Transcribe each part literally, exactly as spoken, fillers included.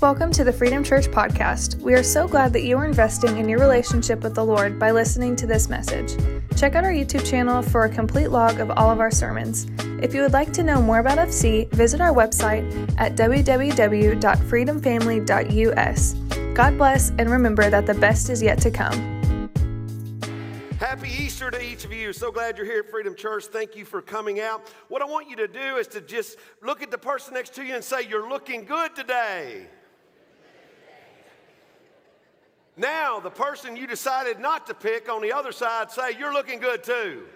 Welcome to the Freedom Church podcast. We are so glad that you are investing in your relationship with the Lord by listening to this message. Check out our YouTube channel for a complete log of all of our sermons. If you would like to know more about F C, visit our website at w w w dot freedom family dot u s. God bless, and remember that the best is yet to come. Happy Easter to each of you. So glad you're here at Freedom Church. Thank you for coming out. What I want you to do is to just look at the person next to you and say, "You're looking good today." Now, the person you decided not to pick on the other side, say, "You're looking good too."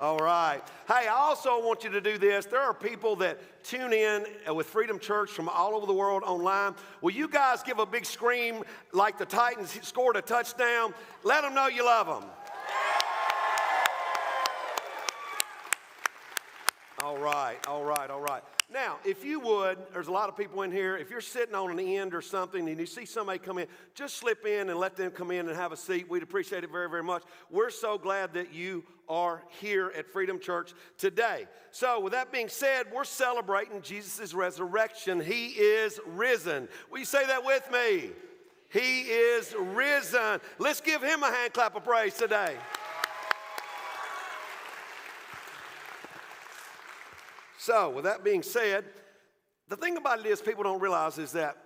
All right. Hey, I also want you to do this. There are people that tune in with Freedom Church from all over the world online. Will you guys give a big scream like the Titans scored a touchdown? Let them know you love them. All right, all right, all right. Now, if you would, there's a lot of people in here. If you're sitting on an end or something and you see somebody come in, just slip in and let them come in and have a seat. We'd appreciate it very, very much. We're so glad that you are here at Freedom Church today. So with that being said, we're celebrating Jesus' resurrection. He is risen. Will you say that with me? He is risen. Let's give him a hand clap of praise today. So, with that being said, the thing about it is people don't realize is that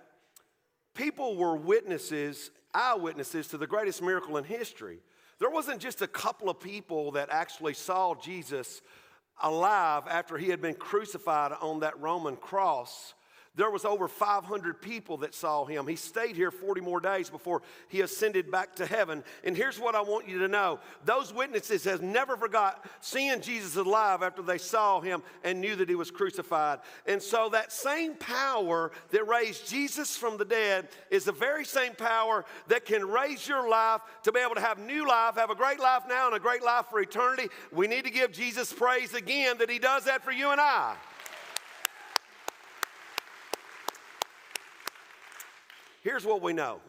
people were witnesses, eyewitnesses to the greatest miracle in history. There wasn't just a couple of people that actually saw Jesus alive after he had been crucified on that Roman cross. There was over five hundred people that saw him. He stayed here forty more days before he ascended back to heaven. And here's what I want you to know. Those witnesses have never forgot seeing Jesus alive after they saw him and knew that he was crucified. And so that same power that raised Jesus from the dead is the very same power that can raise your life to be able to have new life, have a great life now and a great life for eternity. We need to give Jesus praise again that he does that for you and I. Here's what we know.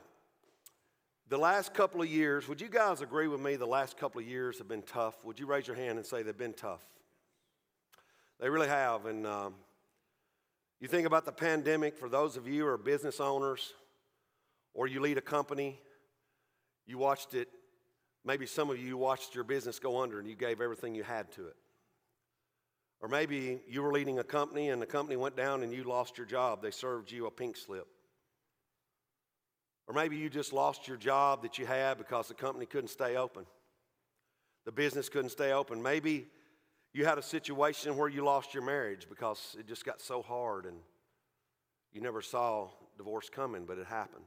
The last couple of years, would you guys agree with me the last couple of years have been tough? Would you raise your hand and say they've been tough? They really have. And um, you think about the pandemic, for those of you who are business owners or you lead a company, you watched it, maybe some of you watched your business go under and you gave everything you had to it. Or maybe you were leading a company and the company went down and you lost your job. They served you a pink slip. Or maybe you just lost your job that you had because the company couldn't stay open. The business couldn't stay open. Maybe you had a situation where you lost your marriage because it just got so hard and you never saw divorce coming, but it happened.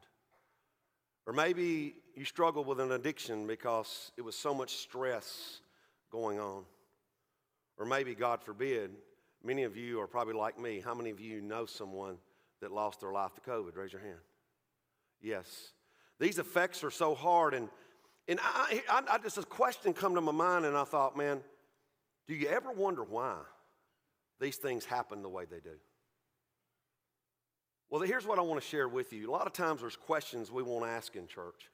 Or maybe you struggled with an addiction because it was so much stress going on. Or maybe, God forbid, many of you are probably like me. How many of you know someone that lost their life to COVID? Raise your hand. Yes, these effects are so hard, and and I, I, I just a question come to my mind, and I thought, man, do you ever wonder why these things happen the way they do? Well, here's what I want to share with you. A lot of times there's questions we won't ask in church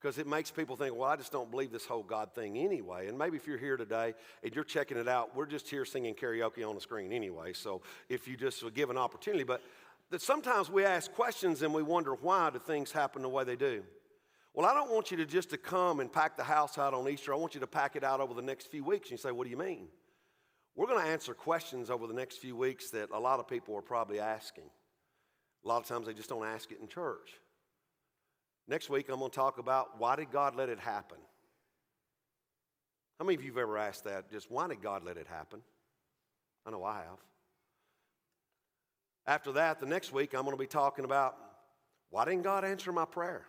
because it makes people think, well, I just don't believe this whole God thing anyway. And maybe if you're here today and you're checking it out, we're just here singing karaoke on the screen anyway. So if you just would give an opportunity, but that sometimes we ask questions and we wonder why do things happen the way they do. Well, I don't want you to just to come and pack the house out on Easter. I want you to pack it out over the next few weeks. And you say, what do you mean? We're going to answer questions over the next few weeks that a lot of people are probably asking. A lot of times they just don't ask it in church. Next week, I'm going to talk about why did God let it happen? How many of you have ever asked that? Just why did God let it happen? I know I have. After that, the next week, I'm going to be talking about, why didn't God answer my prayer?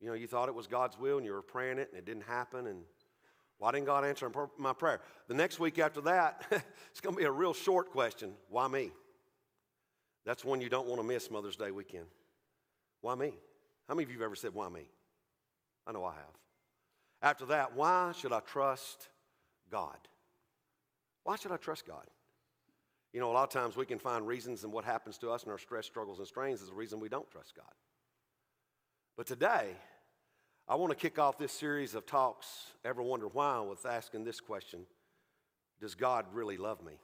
You know, you thought it was God's will, and you were praying it, and it didn't happen, and why didn't God answer my prayer? The next week after that, it's going to be a real short question, why me? That's one you don't want to miss Mother's Day weekend. Why me? How many of you have ever said, why me? I know I have. After that, why should I trust God? Why should I trust God? You know, a lot of times we can find reasons in what happens to us and our stress, struggles, and strains is the reason we don't trust God. But today, I want to kick off this series of talks, Ever Wonder Why, with asking this question, does God really love me?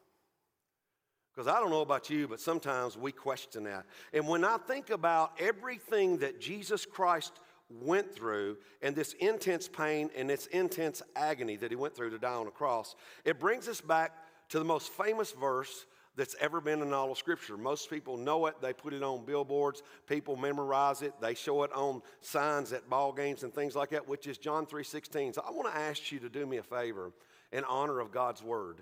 Because I don't know about you, but sometimes we question that. And when I think about everything that Jesus Christ went through and this intense pain and this intense agony that he went through to die on the cross, it brings us back to the most famous verse that's ever been in all of Scripture. Most people know it. They put it on billboards. People memorize it. They show it on signs at ball games and things like that, which is John three sixteen. So I want to ask you to do me a favor in honor of God's word.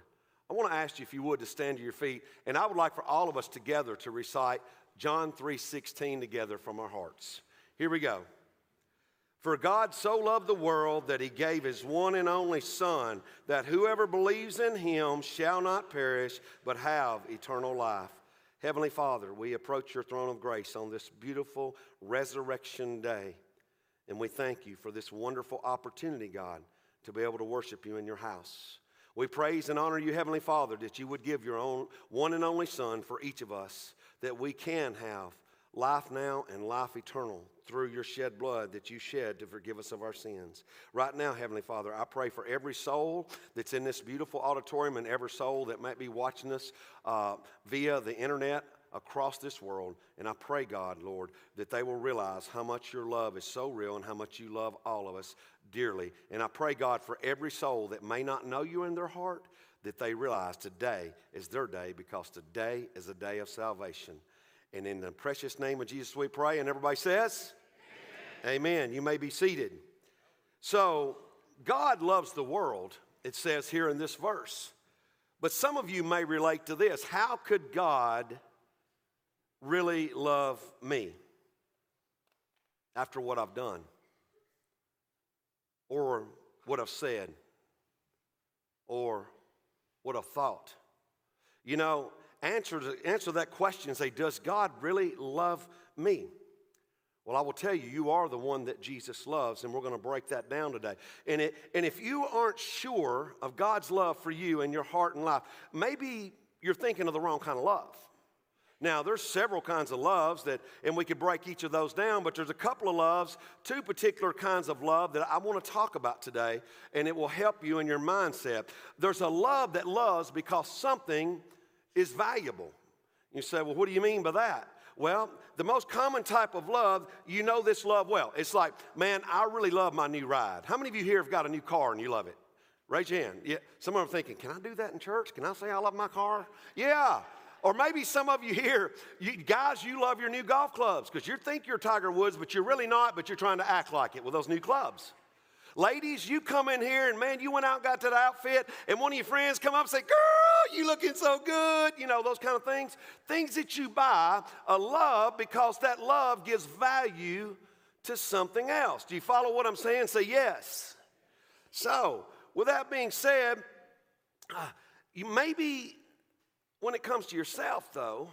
I want to ask you, if you would, to stand to your feet, and I would like for all of us together to recite John three sixteen together from our hearts. Here we go. For God so loved the world that he gave his one and only Son, that whoever believes in him shall not perish, but have eternal life. Heavenly Father, we approach your throne of grace on this beautiful resurrection day, and we thank you for this wonderful opportunity, God, to be able to worship you in your house. We praise and honor you, Heavenly Father, that you would give your own one and only Son for each of us, that we can have life now and life eternal through your shed blood that you shed to forgive us of our sins. Right now, Heavenly Father, I pray for every soul that's in this beautiful auditorium and every soul that might be watching us uh, via the internet across this world. And I pray, God, Lord, that they will realize how much your love is so real and how much you love all of us dearly. And I pray, God, for every soul that may not know you in their heart, that they realize today is their day, because today is a day of salvation. And in the precious name of Jesus we pray, and everybody says, amen. Amen. You may be seated. So God loves the world, it says here in this verse. But some of you may relate to this. How could God really love me after what I've done or what I've said or what I've thought? You know, answer, answer that question and say, does God really love me? Well, I will tell you, you are the one that Jesus loves, and we're going to break that down today. And, it, and if you aren't sure of God's love for you and your heart and life, maybe you're thinking of the wrong kind of love. Now, there's several kinds of loves that, and we could break each of those down, but there's a couple of loves, two particular kinds of love that I want to talk about today, and it will help you in your mindset. There's a love that loves because something is valuable. You say, well, what do you mean by that? Well, the most common type of love, you know this love well. It's like, man, I really love my new ride. How many of you here have got a new car and you love it? Raise your hand. Yeah. Some of them are thinking, can I do that in church? Can I say I love my car? Yeah. Or maybe some of you here, you, guys, you love your new golf clubs because you think you're Tiger Woods, but you're really not, but you're trying to act like it with those new clubs. Ladies, you come in here and, man, you went out and got that outfit, and one of your friends come up and say, girl, you looking so good, you know, those kind of things. Things that you buy a love because that love gives value to something else. Do you follow what I'm saying? Say yes. So with that being said, uh, you maybe when it comes to yourself, though,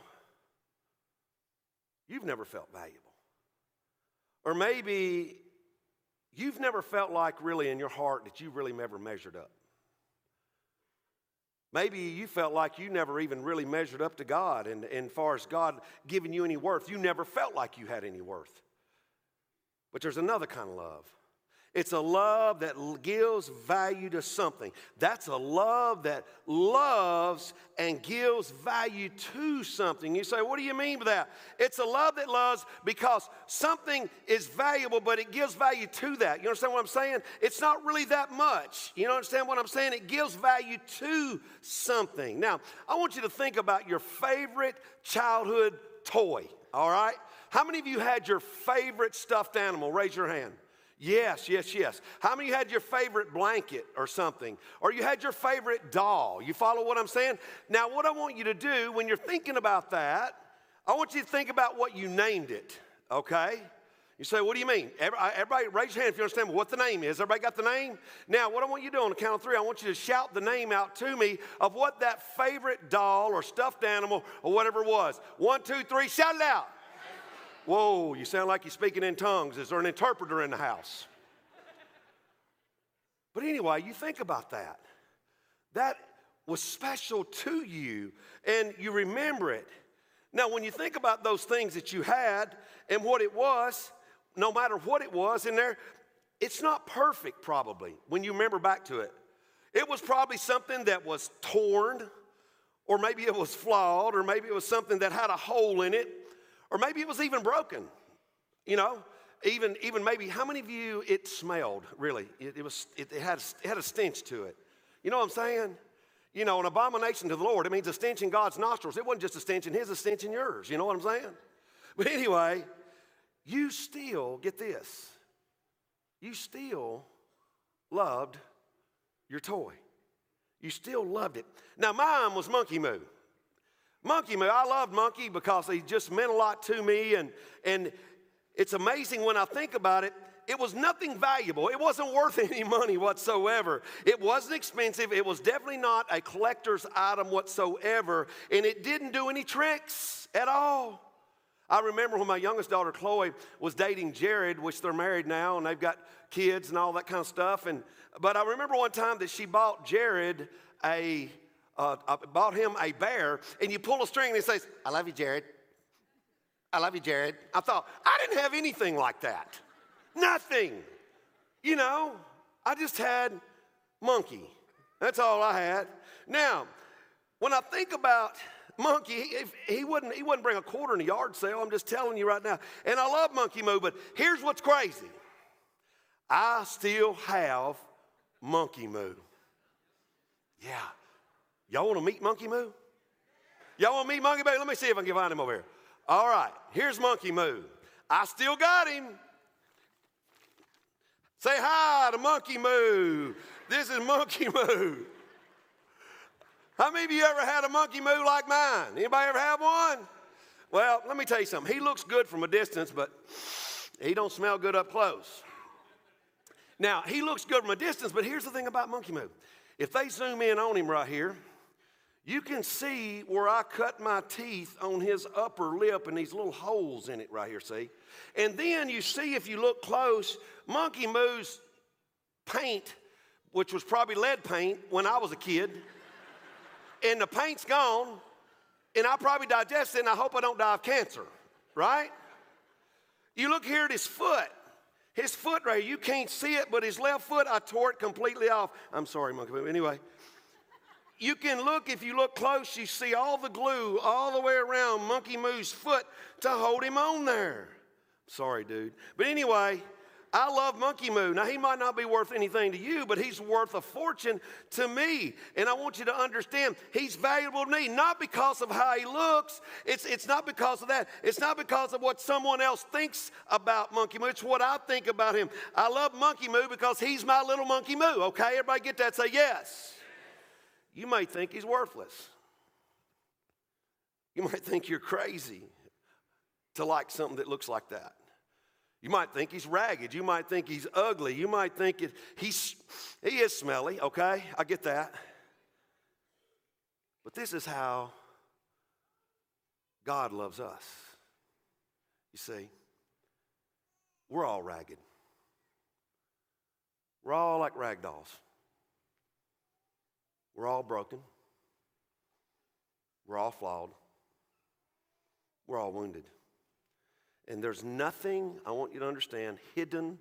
you've never felt valuable. Or maybe you've never felt like really in your heart that you really never measured up. Maybe you felt like you never even really measured up to God, and as far as God giving you any worth, you never felt like you had any worth. But there's another kind of love. It's a love that gives value to something. That's a love that loves and gives value to something. You say, what do you mean by that? It's a love that loves because something is valuable, but it gives value to that. You understand what I'm saying? It's not really that much. You understand what I'm saying? It gives value to something. Now, I want you to think about your favorite childhood toy, all right? How many of you had your favorite stuffed animal? Raise your hand. Yes, yes, yes. How many of you had your favorite blanket or something? Or you had your favorite doll? You follow what I'm saying? Now, what I want you to do when you're thinking about that, I want you to think about what you named it, okay? You say, what do you mean? Everybody, raise your hand if you understand what the name is. Everybody got the name? Now, what I want you to do on the count of three, I want you to shout the name out to me of what that favorite doll or stuffed animal or whatever it was. One, two, three, shout it out. Whoa, you sound like you're speaking in tongues. Is there an interpreter in the house? But anyway, you think about that. That was special to you, and you remember it. Now, when you think about those things that you had and what it was, no matter what it was in there, it's not perfect probably when you remember back to it. It was probably something that was torn or maybe it was flawed, or maybe it was something that had a hole in it, or maybe it was even broken, you know? Even, even maybe, how many of you, it smelled, really? It, it, was, it, it, had, it had a stench to it. You know what I'm saying? You know, an abomination to the Lord, it means a stench in God's nostrils. It wasn't just a stench in His, a stench in yours. You know what I'm saying? But anyway, you still, get this, you still loved your toy. You still loved it. Now, mine was Monkey Moo. Monkey Moo, I loved Monkey because he just meant a lot to me, and and it's amazing when I think about it, it was nothing valuable. It wasn't worth any money whatsoever. It wasn't expensive. It was definitely not a collector's item whatsoever, and it didn't do any tricks at all. I remember when my youngest daughter, Chloe, was dating Jared, which they're married now, and they've got kids and all that kind of stuff. And but I remember one time that she bought Jared a, uh, I bought him a bear, and you pull a string, and it says, "I love you, Jared. I love you, Jared." I thought, I didn't have anything like that. Nothing. You know, I just had Monkey. That's all I had. Now, when I think about Monkey, if he wouldn't, he wouldn't bring a quarter in a yard sale. I'm just telling you right now. And I love Monkey Moo, but here's what's crazy. I still have Monkey Moo. Yeah. Y'all want to meet Monkey Moo? Y'all want to meet Monkey Moo? Let me see if I can find him over here. All right. Here's Monkey Moo. I still got him. Say hi to Monkey Moo. This is Monkey Moo. How many of you ever had a Monkey Moo like mine? Anybody ever have one? Well, let me tell you something. He looks good from a distance, but he don't smell good up close. Now, he looks good from a distance, but here's the thing about Monkey Moo. If they zoom in on him right here, you can see where I cut my teeth on his upper lip and these little holes in it right here, see? And then you see, if you look close, Monkey Moo's paint, which was probably lead paint when I was a kid, and the paint's gone, and I probably digest it, and I hope I don't die of cancer, right? You look here at his foot. His foot right here, you can't see it, but his left foot, I tore it completely off. I'm sorry, Monkey Moo. Anyway, you can look, if you look close, you see all the glue all the way around Monkey Moo's foot to hold him on there. Sorry, dude. But anyway, I love Monkey Moo. Now, he might not be worth anything to you, but he's worth a fortune to me. And I want you to understand, he's valuable to me, not because of how he looks. It's, it's not because of that. It's not because of what someone else thinks about Monkey Moo. It's what I think about him. I love Monkey Moo because he's my little Monkey Moo, okay? Everybody get that? Say yes. You may think he's worthless. You might think you're crazy to like something that looks like that. You might think he's ragged. You might think he's ugly. You might think it, he's, he is smelly, okay? I get that. But this is how God loves us. You see, we're all ragged. We're all like rag dolls. We're all broken. We're all flawed. We're all wounded. And there's nothing, I want you to understand, hidden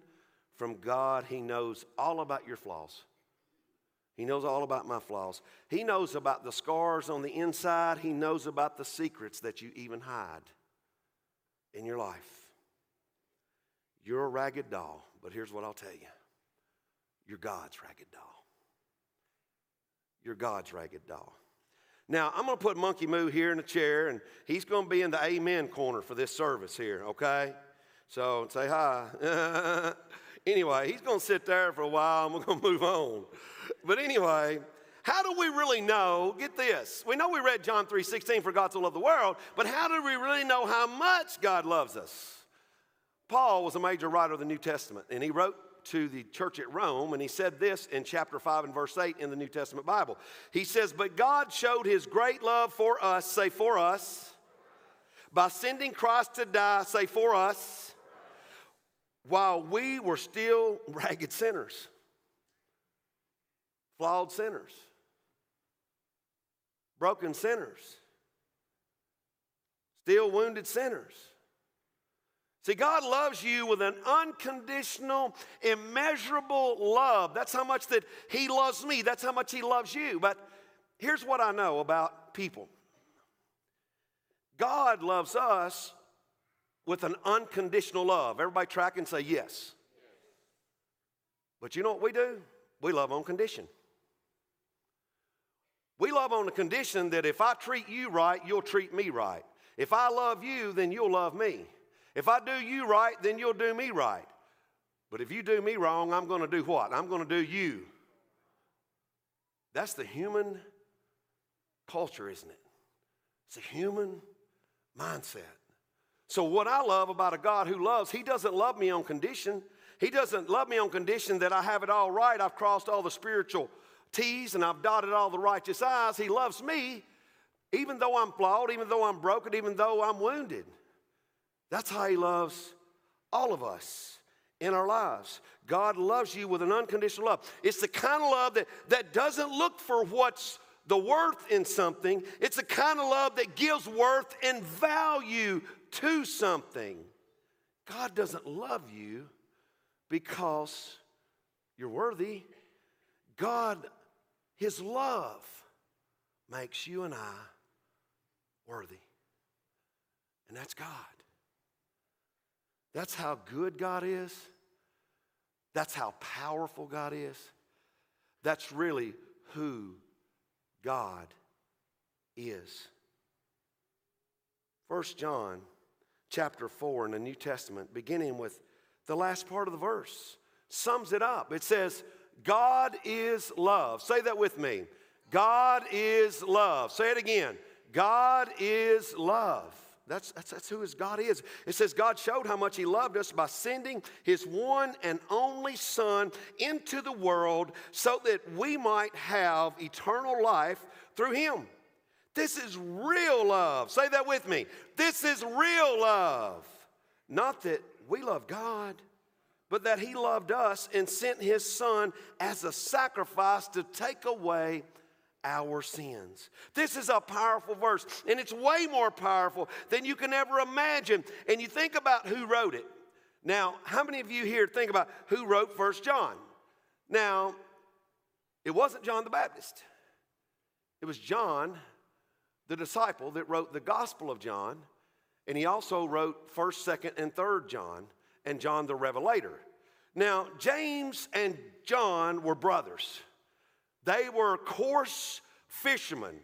from God. He knows all about your flaws. He knows all about my flaws. He knows about the scars on the inside. He knows about the secrets that you even hide in your life. You're a ragged doll, but here's what I'll tell you. You're God's ragged doll. You're God's ragged doll. Now, I'm going to put Monkey Moo here in a chair, and he's going to be in the amen corner for this service here, okay? So say hi. Anyway, he's going to sit there for a while, and we're going to move on. But anyway, how do we really know? Get this. We know we read John three sixteen, for God so loved the world, but how do we really know how much God loves us? Paul was a major writer of the New Testament, and he wrote to the church at Rome, and he said this in chapter five and verse eight in the New Testament Bible. He says, "But God showed his great love for us," say for us, "by sending Christ to die," say for us, "while we were still ragged sinners," flawed sinners, broken sinners, still wounded sinners. See, God loves you with an unconditional, immeasurable love. That's how much that he loves me. That's how much he loves you. But here's what I know about people. God loves us with an unconditional love. Everybody track and say yes. But you know what we do? We love on condition. We love on the condition that if I treat you right, you'll treat me right. If I love you, then you'll love me. If I do you right, then you'll do me right. But if you do me wrong, I'm going to do what? I'm going to do you. That's the human culture, isn't it? It's a human mindset. So what I love about a God who loves, he doesn't love me on condition. He doesn't love me on condition that I have it all right. I've crossed all the spiritual T's and I've dotted all the righteous I's. He loves me even though I'm flawed, even though I'm broken, even though I'm wounded. That's how he loves all of us in our lives. God loves you with an unconditional love. It's the kind of love that, that doesn't look for what's the worth in something. It's the kind of love that gives worth and value to something. God doesn't love you because you're worthy. God, his love makes you and I worthy. And that's God. That's how good God is. That's how powerful God is. That's really who God is. First John chapter four in the New Testament, beginning with the last part of the verse, sums it up. It says, God is love. Say that with me. God is love. Say it again. God is love. That's, that's, that's who his God is. It says God showed how much he loved us by sending his one and only son into the world so that we might have eternal life through him. This is real love. Say that with me. This is real love. Not that we love God, but that he loved us and sent his son as a sacrifice to take away our sins. This is a powerful verse, and it's way more powerful than you can ever imagine. And you think about who wrote it. Now, how many of you here think about who wrote First John? Now, it wasn't John the Baptist. It was John, the disciple that wrote the Gospel of John, and he also wrote First, Second, and Third John, and John the Revelator. Now, James and John were brothers. They were coarse fishermen.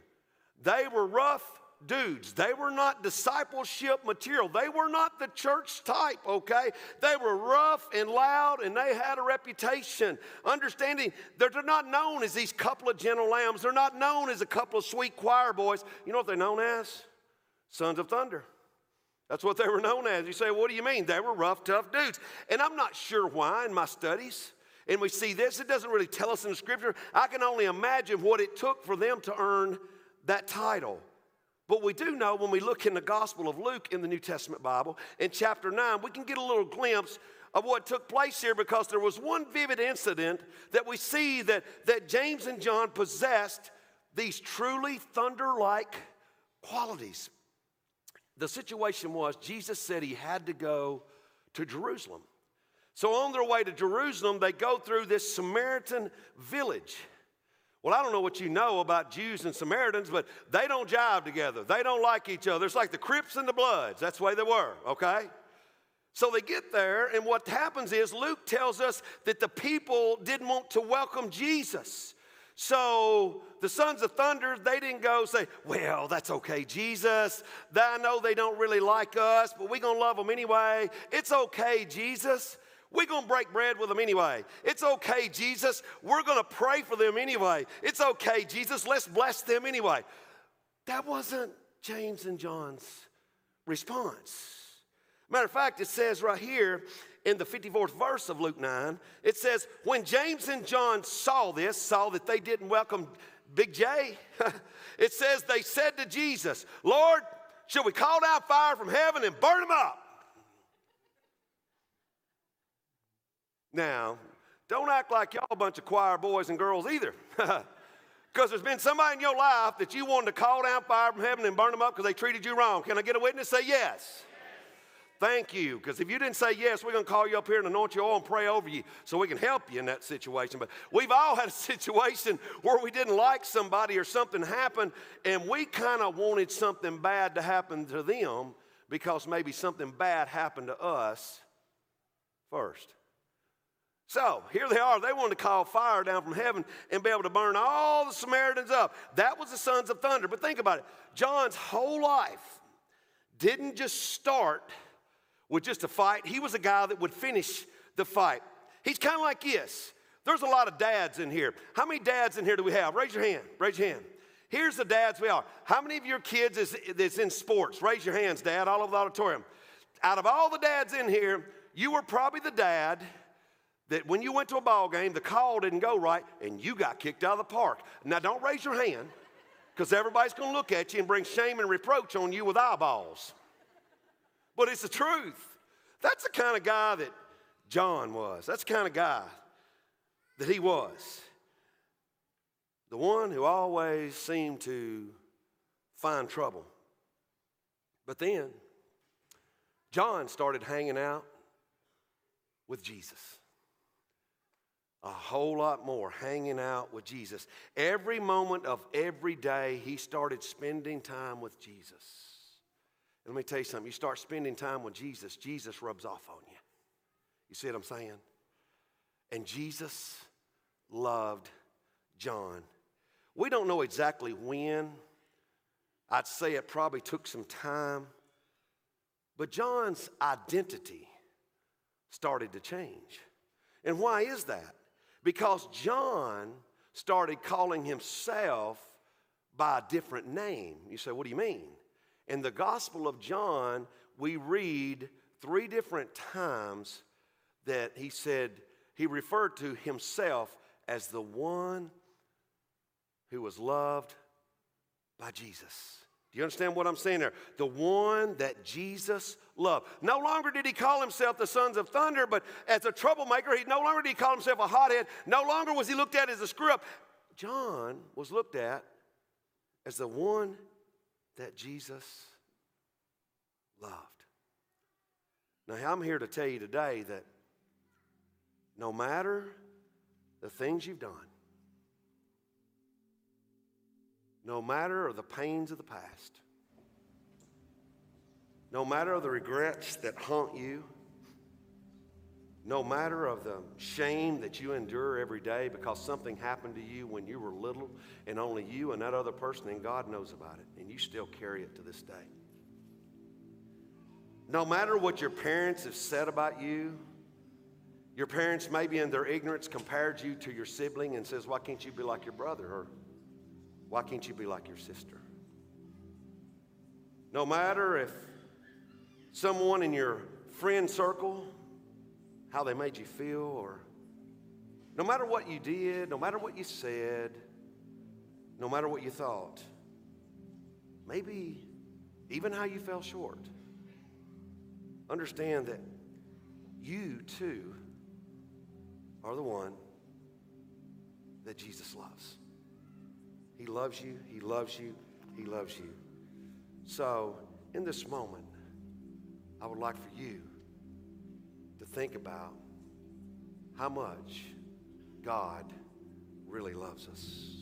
They were rough dudes. They were not discipleship material. They were not the church type, okay? They were rough and loud, and they had a reputation. Understanding, they're not known as these couple of gentle lambs. They're not known as a couple of sweet choir boys. You know what they're known as? Sons of thunder. That's what they were known as. You say, what do you mean? They were rough, tough dudes. And I'm not sure why in my studies. And we see this. It doesn't really tell us in the scripture. I can only imagine what it took for them to earn that title. But we do know when we look in the Gospel of Luke in the New Testament Bible, in chapter nine, we can get a little glimpse of what took place here, because there was one vivid incident that we see that, that James and John possessed these truly thunder-like qualities. The situation was Jesus said he had to go to Jerusalem. So on their way to Jerusalem, they go through this Samaritan village. Well, I don't know what you know about Jews and Samaritans, but they don't jive together. They don't like each other. It's like the Crips and the Bloods. That's the way they were, okay? So they get there, and what happens is Luke tells us that the people didn't want to welcome Jesus. So the sons of thunder, they didn't go say, well, that's okay, Jesus. I know they don't really like us, but we're going to love them anyway. It's okay, Jesus. We're going to break bread with them anyway. It's okay, Jesus. We're going to pray for them anyway. It's okay, Jesus. Let's bless them anyway. That wasn't James and John's response. Matter of fact, it says right here in the fifty-fourth verse of Luke nine, it says, when James and John saw this, saw that they didn't welcome Big J, it says they said to Jesus, Lord, shall we call down fire from heaven and burn them up? Now, don't act like y'all a bunch of choir boys and girls either, because there's been somebody in your life that you wanted to call down fire from heaven and burn them up because they treated you wrong. Can I get a witness? Say yes. yes. thank you. Because if you didn't say yes, we're going to call you up here and anoint your oil and pray over you so we can help you in that situation. But we've all had a situation where we didn't like somebody or something happened, and we kind of wanted something bad to happen to them because maybe something bad happened to us first. So here they are. They wanted to call fire down from heaven and be able to burn all the Samaritans up. That was the sons of thunder. But think about it. John's whole life didn't just start with just a fight. He was a guy that would finish the fight. He's kind of like this. There's a lot of dads in here. How many dads in here do we have? Raise your hand. Raise your hand. Here's the dads we are. How many of your kids is, is in sports? Raise your hands, Dad, all over the auditorium. Out of all the dads in here, you were probably the dad that when you went to a ball game, the call didn't go right, and you got kicked out of the park. Now, don't raise your hand, because everybody's going to look at you and bring shame and reproach on you with eyeballs. But it's the truth. That's the kind of guy that John was. That's the kind of guy that he was. The one who always seemed to find trouble. But then, John started hanging out with Jesus. A whole lot more hanging out with Jesus. Every moment of every day, he started spending time with Jesus. And let me tell you something. You start spending time with Jesus, Jesus rubs off on you. You see what I'm saying? And Jesus loved John. We don't know exactly when. I'd say it probably took some time. But John's identity started to change. And why is that? Because John started calling himself by a different name. You say, what do you mean? In the Gospel of John, we read three different times that he said, he referred to himself as the one who was loved by Jesus. Do you understand what I'm saying there? The one that Jesus loved. No longer did he call himself the sons of thunder, but as a troublemaker, he no longer did he call himself a hothead. No longer was he looked at as a screw-up. John was looked at as the one that Jesus loved. Now, I'm here to tell you today that no matter the things you've done, no matter of the pains of the past, no matter of the regrets that haunt you, no matter of the shame that you endure every day because something happened to you when you were little and only you and that other person and God knows about it and you still carry it to this day. No matter what your parents have said about you, your parents maybe in their ignorance compared you to your sibling and says, why can't you be like your brother? Or why can't you be like your sister? No matter if someone in your friend circle, how they made you feel, or no matter what you did, no matter what you said, no matter what you thought, maybe even how you fell short, understand that you too are the one that Jesus loves. He loves you, he loves you, he loves you. So in this moment, I would like for you to think about how much God really loves us.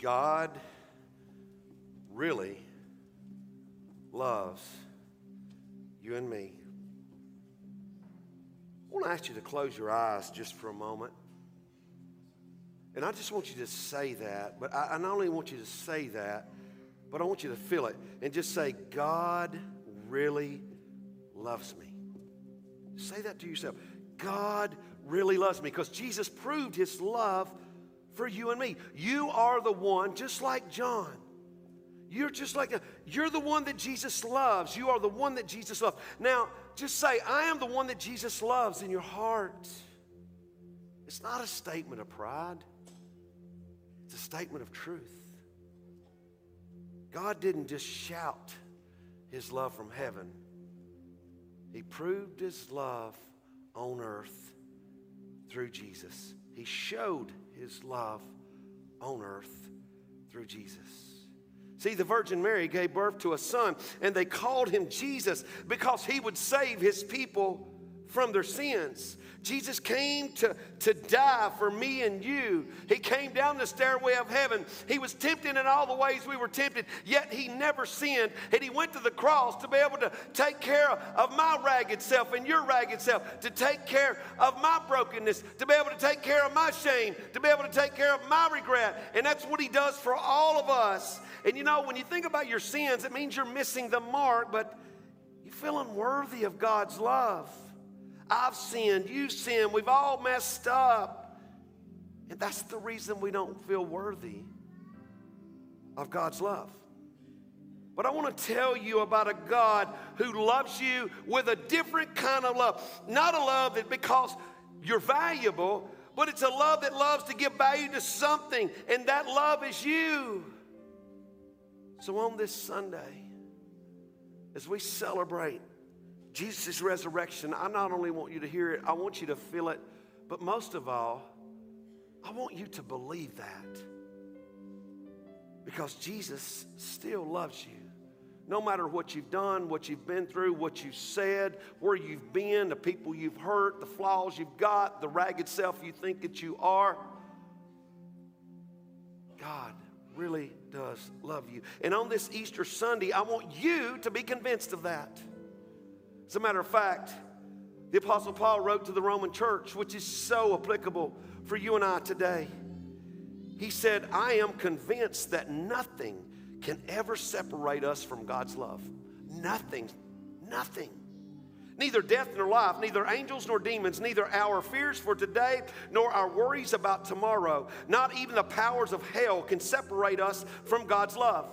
God really loves you and me. I want to ask you to close your eyes just for a moment. And I just want you to say that, but I, I not only want you to say that, but I want you to feel it and just say, God really loves me. Say that to yourself. God really loves me, because Jesus proved his love for you and me. You are the one, just like John. You're just like, a, you're the one that Jesus loves. You are the one that Jesus loves. Now, just say, I am the one that Jesus loves in your heart. It's not a statement of pride. It's a statement of truth. God didn't just shout his love from heaven. He proved his love on earth through Jesus. He showed his love on earth through Jesus. See, the Virgin Mary gave birth to a son, and they called him Jesus because he would save his people from their sins. Jesus came to, to die for me and you. He came down the stairway of heaven. He was tempted in all the ways we were tempted, yet he never sinned. And he went to the cross to be able to take care of my ragged self and your ragged self, to take care of my brokenness, to be able to take care of my shame, to be able to take care of my regret. And that's what he does for all of us. And you know, when you think about your sins, it means you're missing the mark, but you feel unworthy of God's love. I've sinned, you've sinned, we've all messed up. And that's the reason we don't feel worthy of God's love. But I want to tell you about a God who loves you with a different kind of love. Not a love that because you're valuable, but it's a love that loves to give value to something, and that love is you. So on this Sunday, as we celebrate Jesus' resurrection, I not only want you to hear it, I want you to feel it, but most of all, I want you to believe that. Because Jesus still loves you. No matter what you've done, what you've been through, what you've said, where you've been, the people you've hurt, the flaws you've got, the ragged self you think that you are, God really does love you. And on this Easter Sunday, I want you to be convinced of that. As a matter of fact, the Apostle Paul wrote to the Roman church, which is so applicable for you and I today. He said, I am convinced that nothing can ever separate us from God's love. Nothing, nothing. Neither death nor life, neither angels nor demons, neither our fears for today nor our worries about tomorrow, not even the powers of hell can separate us from God's love.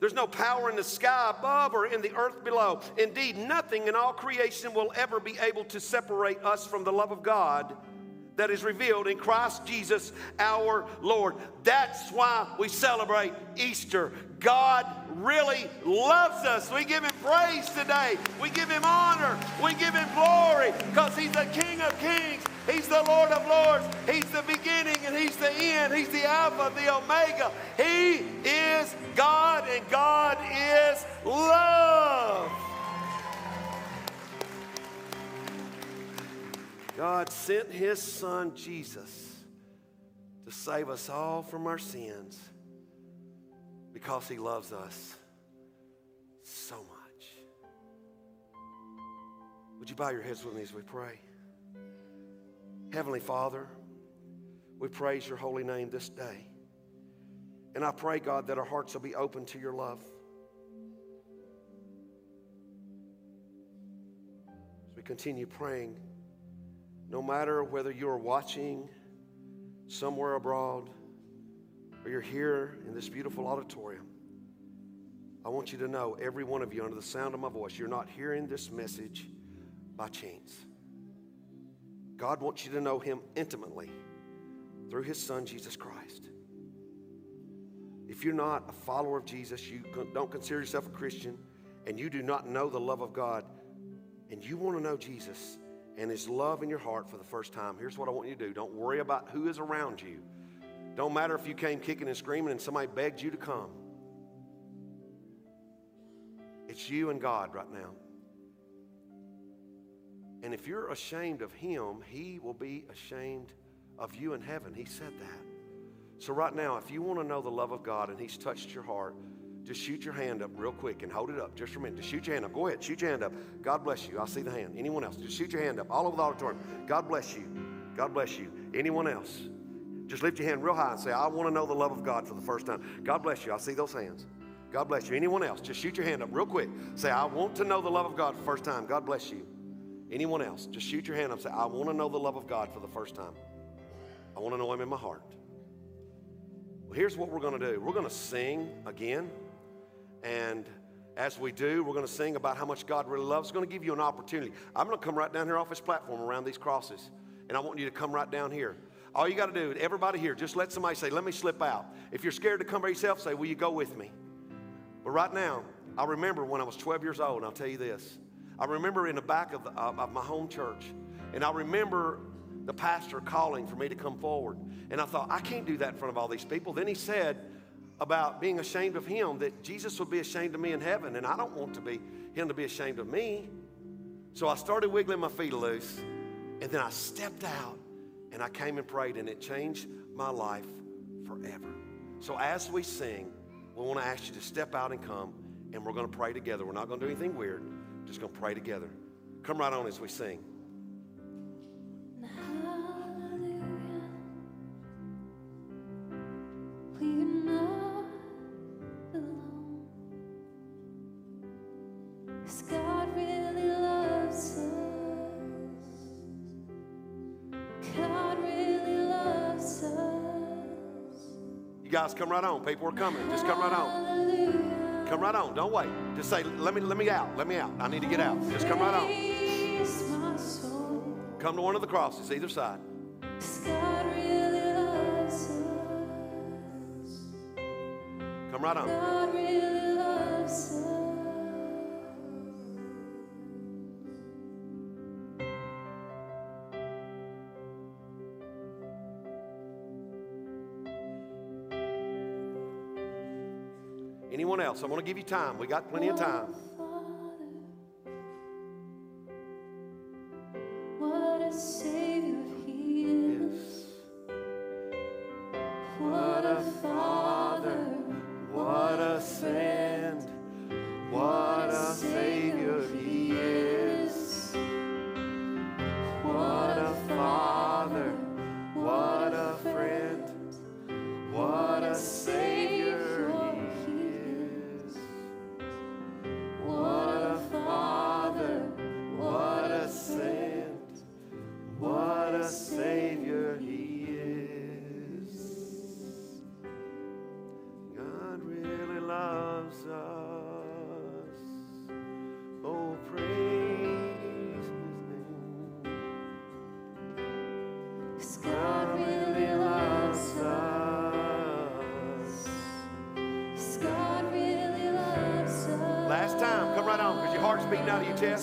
There's no power in the sky above or in the earth below. Indeed, nothing in all creation will ever be able to separate us from the love of God that is revealed in Christ Jesus our Lord. That's why we celebrate Easter. God really loves us. We give him praise today. We give him honor. We give him glory, because he's the King of kings. He's the Lord of lords. He's the beginning and he's the end. He's the Alpha, the Omega. He is God, and God is love. God sent his son Jesus to save us all from our sins because he loves us so much. Would you bow your heads with me as we pray? Heavenly Father, we praise your holy name this day. And I pray, God, that our hearts will be open to your love. As we continue praying, no matter whether you're watching somewhere abroad or you're here in this beautiful auditorium, I want you to know, every one of you under the sound of my voice, you're not hearing this message by chance. God wants you to know him intimately through his son, Jesus Christ. If you're not a follower of Jesus, you don't consider yourself a Christian, and you do not know the love of God, and you want to know Jesus and his love in your heart for the first time, here's what I want you to do. Don't worry about who is around you. Don't matter if you came kicking and screaming and somebody begged you to come. It's you and God right now. And if you're ashamed of him, he will be ashamed of you in heaven. He said that. So right now, if you want to know the love of God and he's touched your heart, just shoot your hand up real quick and hold it up just for a minute. Just shoot your hand up. Go ahead, shoot your hand up. God bless you. I see the hand. Anyone else? Just shoot your hand up all over the auditorium. God bless you. God bless you. Anyone else? Just lift your hand real high and say, I want to know the love of God for the first time. God bless you. I see those hands. God bless you. Anyone else? Just shoot your hand up real quick. Say, I want to know the love of God for the first time. God bless you. Anyone else? Just shoot your hand up. Say, I want to know the love of God for the first time. I want to know him in my heart. Well, here's what we're going to do. We're going to sing again. And as we do, we're going to sing about how much God really loves. It's going to give you an opportunity. I'm going to come right down here off this platform around these crosses, and I want you to come right down here. All you got to do, everybody here, just let somebody say, let me slip out. If you're scared to come by yourself, say, will you go with me? But right now, I remember when I was twelve years old, and I'll tell you this. I remember in the back of, the, uh, of my home church, and I remember the pastor calling for me to come forward. And I thought, I can't do that in front of all these people. Then he said, about being ashamed of him, that Jesus would be ashamed of me in heaven, and I don't want to be him to be ashamed of me. So I started wiggling my feet loose, and then I stepped out, and I came and prayed, and it changed my life forever. So as we sing, we want to ask you to step out and come, and we're going to pray together. We're not going to do anything weird. We're just going to pray together. Come right on as we sing. Hallelujah. We're not This God really loves us. God really loves us. You guys come right on. People are coming. Just come right on. Come right on. Don't wait. Just say, let me let me out. Let me out. I need to get out. Just come right on. Come to one of the crosses, either side. God really loves us. Come right on. God really loves us. Anyone else? I want to give you time. We got plenty of time. What a Savior he is. What a Father. What a friend. What a Savior he is. What a Father. What a friend. What a Savior.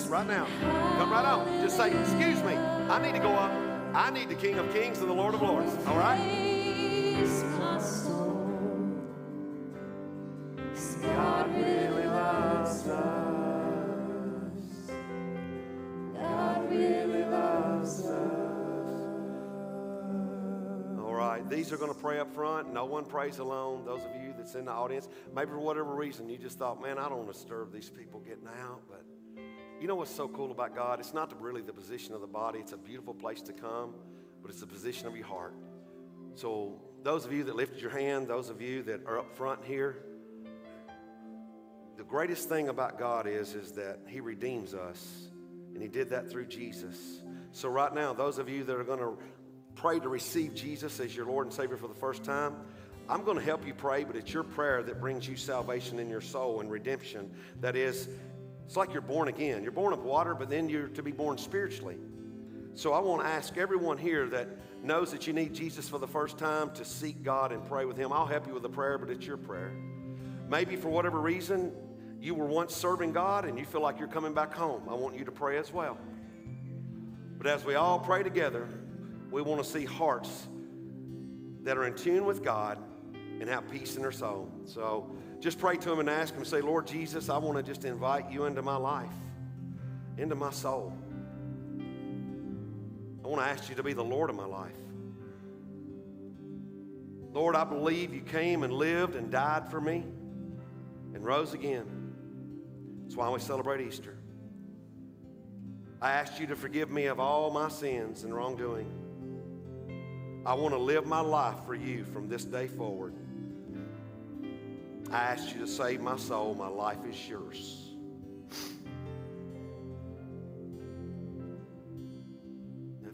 Right now, come right on. Just say, excuse me, I need to go up. I need the King of Kings and the Lord of Lords. All right? These are going to pray up front. No one prays alone. Those of you that's in the audience, maybe for whatever reason, you just thought, man, I don't want to disturb these people getting out. But you know what's so cool about God? It's not really the position of the body. It's a beautiful place to come, but it's the position of your heart. So those of you that lifted your hand, those of you that are up front here, the greatest thing about God is, is that he redeems us, and he did that through Jesus. So right now, those of you that are going to pray to receive Jesus as your Lord and Savior for the first time, I'm going to help you pray, but it's your prayer that brings you salvation in your soul and redemption. That is, it's like you're born again. You're born of water, but then you're to be born spiritually. So I want to ask everyone here that knows that you need Jesus for the first time to seek God and pray with him. I'll help you with a prayer, but it's your prayer. Maybe for whatever reason, you were once serving God and you feel like you're coming back home. I want you to pray as well. But as we all pray together, we want to see hearts that are in tune with God and have peace in their soul. So just pray to him and ask him, say, Lord Jesus, I want to just invite you into my life, into my soul. I want to ask you to be the Lord of my life. Lord, I believe you came and lived and died for me and rose again. That's why we celebrate Easter. I ask you to forgive me of all my sins and wrongdoing. I want to live my life for you from this day forward. I ask you to save my soul. My life is yours.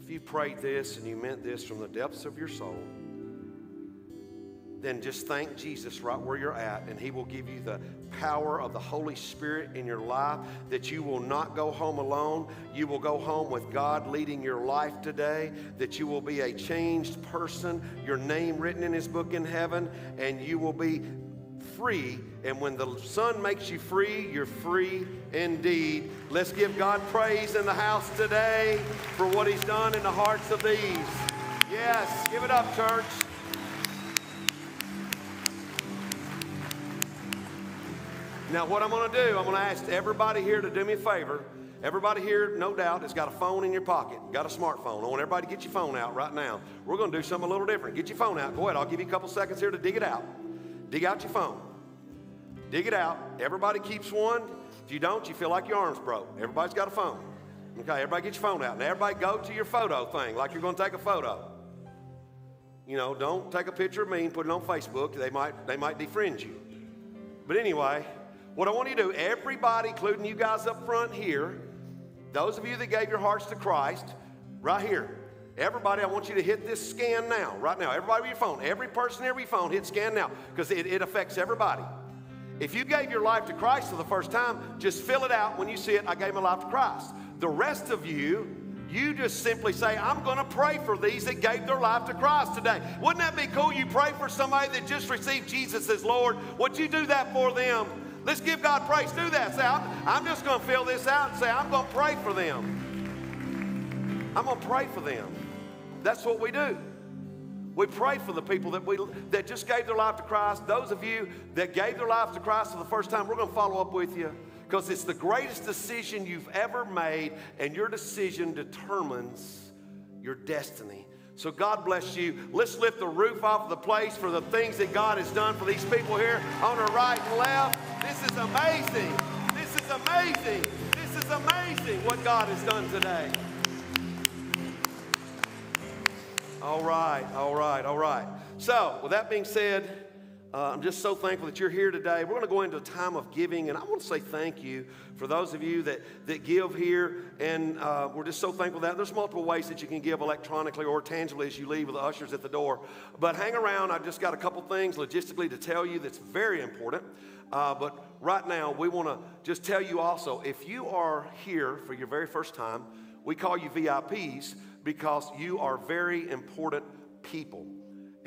If you prayed this and you meant this from the depths of your soul, then just thank Jesus right where you're at, and he will give you the power of the Holy Spirit in your life, that you will not go home alone. You will go home with God leading your life today, that you will be a changed person, your name written in his book in heaven, and you will be free. And when the Son makes you free, you're free indeed. Let's give God praise in the house today for what he's done in the hearts of these. Yes, give it up, church. Now what I'm going to do, I'm going to ask everybody here to do me a favor. Everybody here, no doubt, has got a phone in your pocket, got a smartphone. I want everybody to get your phone out right now. We're going to do something a little different. Get your phone out. Go ahead. I'll give you a couple seconds here to dig it out. Dig out your phone. Dig it out. Everybody keeps one. If you don't, you feel like your arm's broke. Everybody's got a phone. Okay, everybody get your phone out. Now everybody go to your photo thing like you're going to take a photo. You know, don't take a picture of me and put it on Facebook. They might, they might defriend you. But anyway, what I want you to do, everybody, including you guys up front here, those of you that gave your hearts to Christ, right here, everybody, I want you to hit this scan now, right now. Everybody with your phone, every person here with your phone, hit scan now, because it, it affects everybody. If you gave your life to Christ for the first time, just fill it out. When you see it, I gave my life to Christ. The rest of you, you just simply say, I'm going to pray for these that gave their life to Christ today. Wouldn't that be cool? You pray for somebody that just received Jesus as Lord. Would you do that for them? Let's give God praise. Do that. Say, I'm just going to fill this out and say, I'm going to pray for them. I'm going to pray for them. That's what we do. We pray for the people that we that just gave their life to Christ. Those of you that gave their lives to Christ for the first time, we're going to follow up with you, because it's the greatest decision you've ever made, and your decision determines your destiny. So God bless you. Let's lift the roof off of the place for the things that God has done for these people here on the right and left. This is amazing. This is amazing. This is amazing what God has done today. All right, all right, all right. So with that being said, Uh, I'm just so thankful that you're here today. We're going to go into a time of giving, and I want to say thank you for those of you that, that give here, and uh, we're just so thankful that. There's multiple ways that you can give electronically or tangibly as you leave with the ushers at the door. But hang around. I've just got a couple things logistically to tell you that's very important. Uh, but right now, we want to just tell you also, if you are here for your very first time, we call you V I Ps because you are very important people.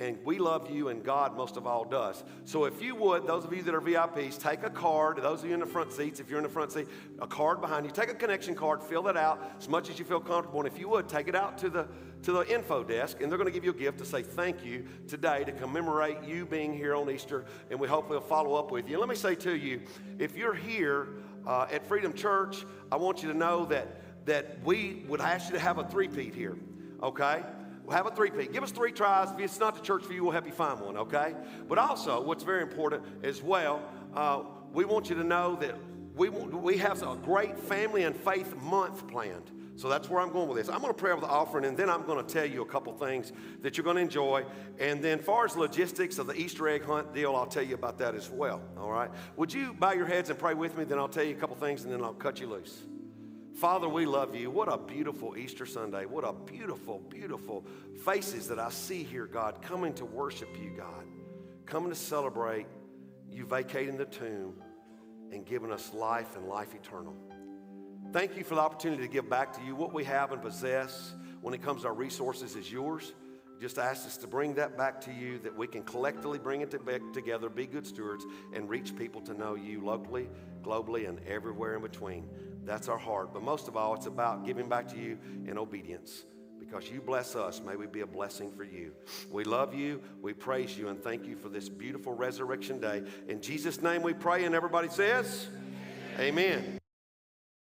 And we love you, and God most of all does. So if you would, those of you that are V I Ps, take a card. Those of you in the front seats, if you're in the front seat, a card behind you. Take a connection card, fill that out as much as you feel comfortable. And if you would, take it out to the, to the info desk, and they're going to give you a gift to say thank you today, to commemorate you being here on Easter, and we hopefully will follow up with you. And let me say to you, if you're here uh, at Freedom Church, I want you to know that, that we would ask you to have a three-peat here, okay? Have a three-peat. Give us three tries. If it's not the church for you, we'll help you find one, okay? But also, what's very important as well, uh, we want you to know that we, we have a great family and faith month planned. So that's where I'm going with this. I'm going to pray over the offering, and then I'm going to tell you a couple things that you're going to enjoy. And then as far as logistics of the Easter egg hunt deal, I'll tell you about that as well, all right? Would you bow your heads and pray with me? Then I'll tell you a couple things, and then I'll cut you loose. Father, we love you. What a beautiful Easter Sunday. What a beautiful, beautiful faces that I see here, God, coming to worship you, God, coming to celebrate you vacating the tomb and giving us life and life eternal. Thank you for the opportunity to give back to you. What we have and possess when it comes to our resources is yours. Just ask us to bring that back to you, that we can collectively bring it together, be good stewards, and reach people to know you locally, globally, and everywhere in between. That's our heart. But most of all, it's about giving back to you in obedience. Because you bless us, may we be a blessing for you. We love you, we praise you, and thank you for this beautiful resurrection day. In Jesus' name we pray, and everybody says, amen. Amen.